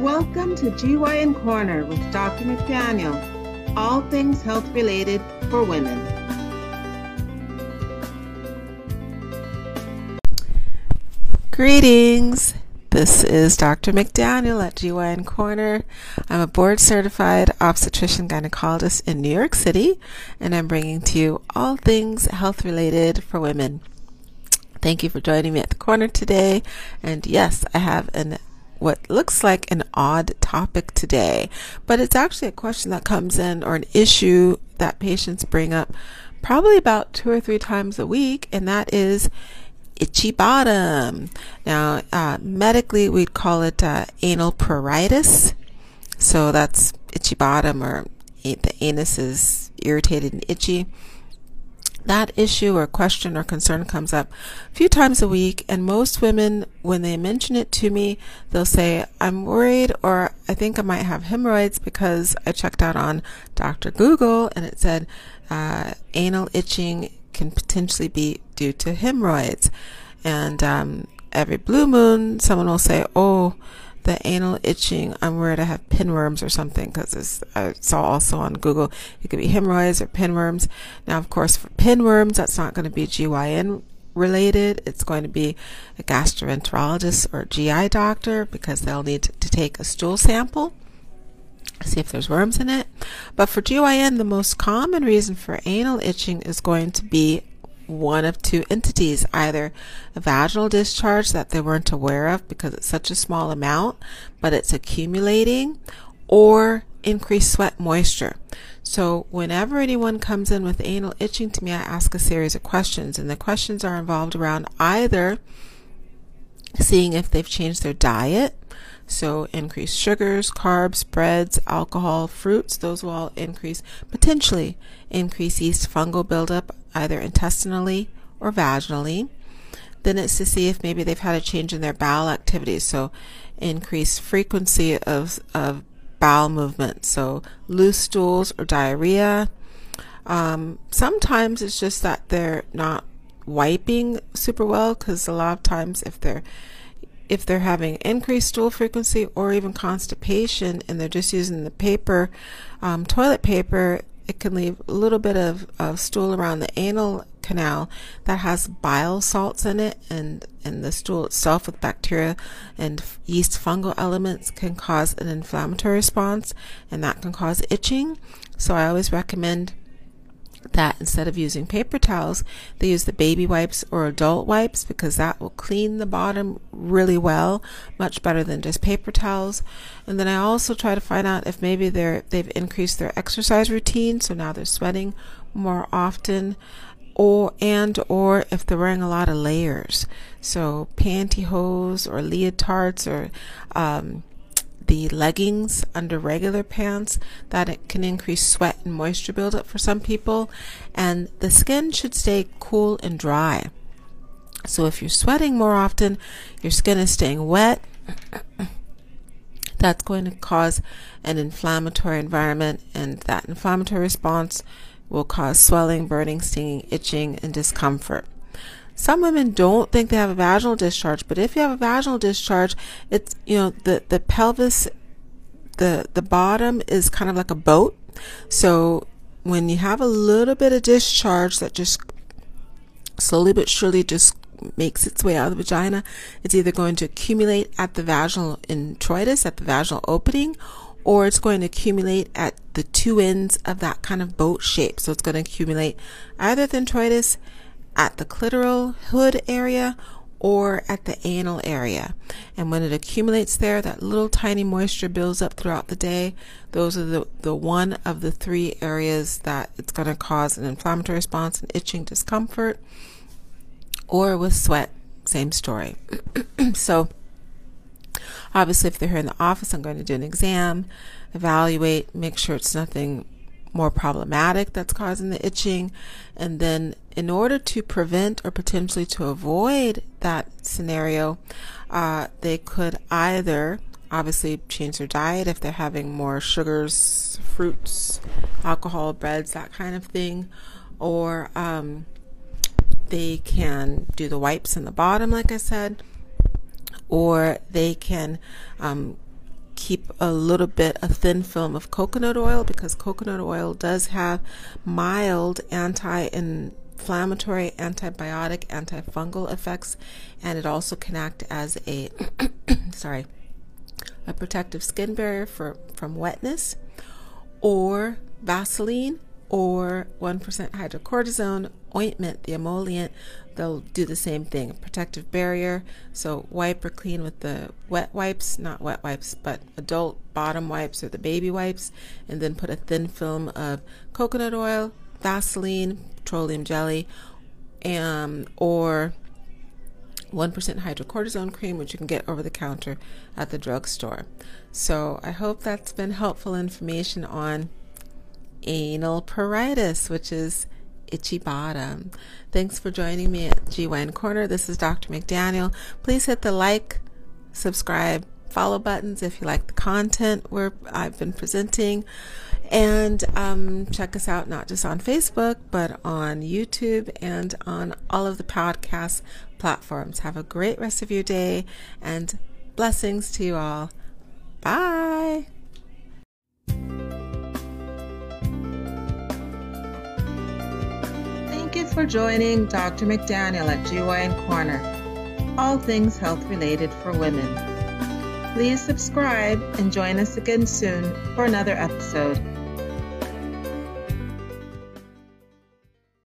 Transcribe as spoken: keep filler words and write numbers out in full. Welcome to G Y N Corner with Doctor McDaniel, all things health related for women. Greetings, this is Doctor McDaniel at G Y N Corner. I'm a board certified obstetrician gynecologist in New York City, and I'm bringing to you all things health related for women. Thank you for joining me at the corner today, and yes, I have an what looks like an odd topic today, but it's actually a question that comes in, or an issue that patients bring up probably about two or three times a week, and that is itchy bottom. Now, uh, medically, we'd call it uh, anal pruritus. So that's itchy bottom, or the anus is irritated and itchy. That issue or question or concern comes up a few times a week, and most women, when they mention it to me, they'll say, I'm worried, or I think I might have hemorrhoids because I checked out on Doctor Google and it said uh, anal itching can potentially be due to hemorrhoids. And um, every blue moon, someone will say, oh, the anal itching, I'm worried I have pinworms or something, because I saw also on Google it could be hemorrhoids or pinworms. Now, of course, for pinworms, that's not going to be G Y N related. It's going to be a gastroenterologist or G I doctor, because they'll need to take a stool sample, see if there's worms in it. But for G Y N, the most common reason for anal itching is going to be one of two entities: either a vaginal discharge that they weren't aware of because it's such a small amount but it's accumulating, or increased sweat moisture. So whenever anyone comes in with anal itching to me, I ask a series of questions, and the questions are involved around either seeing if they've changed their diet. So increased sugars, carbs, breads, alcohol, fruits, those will all increase, potentially increase yeast fungal buildup, either intestinally or vaginally. Then it's to see if maybe they've had a change in their bowel activities, so increased frequency of, of bowel movement, so loose stools or diarrhea. Um, sometimes it's just that they're not wiping super well, because a lot of times if they're if they're having increased stool frequency or even constipation and they're just using the paper, um, toilet paper, it can leave a little bit of, of stool around the anal canal that has bile salts in it, and, and the stool itself with bacteria and yeast fungal elements can cause an inflammatory response, and that can cause itching. So I always recommend that instead of using paper towels, they use the baby wipes or adult wipes, because that will clean the bottom really well, much better than just paper towels. And then I also try to find out if maybe they're they've increased their exercise routine, so now they're sweating more often, or and or if they're wearing a lot of layers, so pantyhose or leotards, or um, the leggings under regular pants, that it can increase sweat and moisture buildup for some people. And the skin should stay cool and dry. So if you're sweating more often, your skin is staying wet, that's going to cause an inflammatory environment, and that inflammatory response will cause swelling, burning, stinging, itching, and discomfort. Some women don't think they have a vaginal discharge, but if you have a vaginal discharge, it's, you know, the, the pelvis, the, the bottom is kind of like a boat. So when you have a little bit of discharge that just slowly but surely just makes its way out of the vagina, it's either going to accumulate at the vaginal introitus, at the vaginal opening, or it's going to accumulate at the two ends of that kind of boat shape. So it's going to accumulate either at the introitus, at the clitoral hood area, or at the anal area. And when it accumulates there, that little tiny moisture builds up throughout the day. Those are the, the one of the three areas that it's going to cause an inflammatory response and itching discomfort, or with sweat, same story. So obviously if they're here in the office, I'm going to do an exam, evaluate, make sure it's nothing more problematic that's causing the itching. And then in order to prevent or potentially to avoid that scenario, uh, they could either obviously change their diet if they're having more sugars, fruits, alcohol, breads, that kind of thing, or um, they can do the wipes in the bottom, like I said, or they can um, keep a little bit, a thin film of coconut oil, because coconut oil does have mild anti-inflammatory, antibiotic, antifungal effects, and it also can act as a, sorry, a protective skin barrier for, from wetness, or Vaseline, or one percent hydrocortisone ointment, the emollient. They'll do the same thing, protective barrier. So wipe or clean with the wet wipes, not wet wipes, but adult bottom wipes or the baby wipes, and then put a thin film of coconut oil, Vaseline, petroleum jelly, um, or one percent hydrocortisone cream, which you can get over the counter at the drugstore. So I hope that's been helpful information on anal pruritus, which is itchy bottom. Thanks for joining me at G Y N Corner. This is Doctor McDaniel. Please hit the like, subscribe, follow buttons if you like the content where I've been presenting, and um, check us out not just on Facebook but on YouTube and on all of the podcast platforms. Have a great rest of your day, and blessings to you all. Bye. Thank you for joining Doctor McDaniel at G Y N Corner, all things health related for women. Please subscribe and join us again soon for another episode.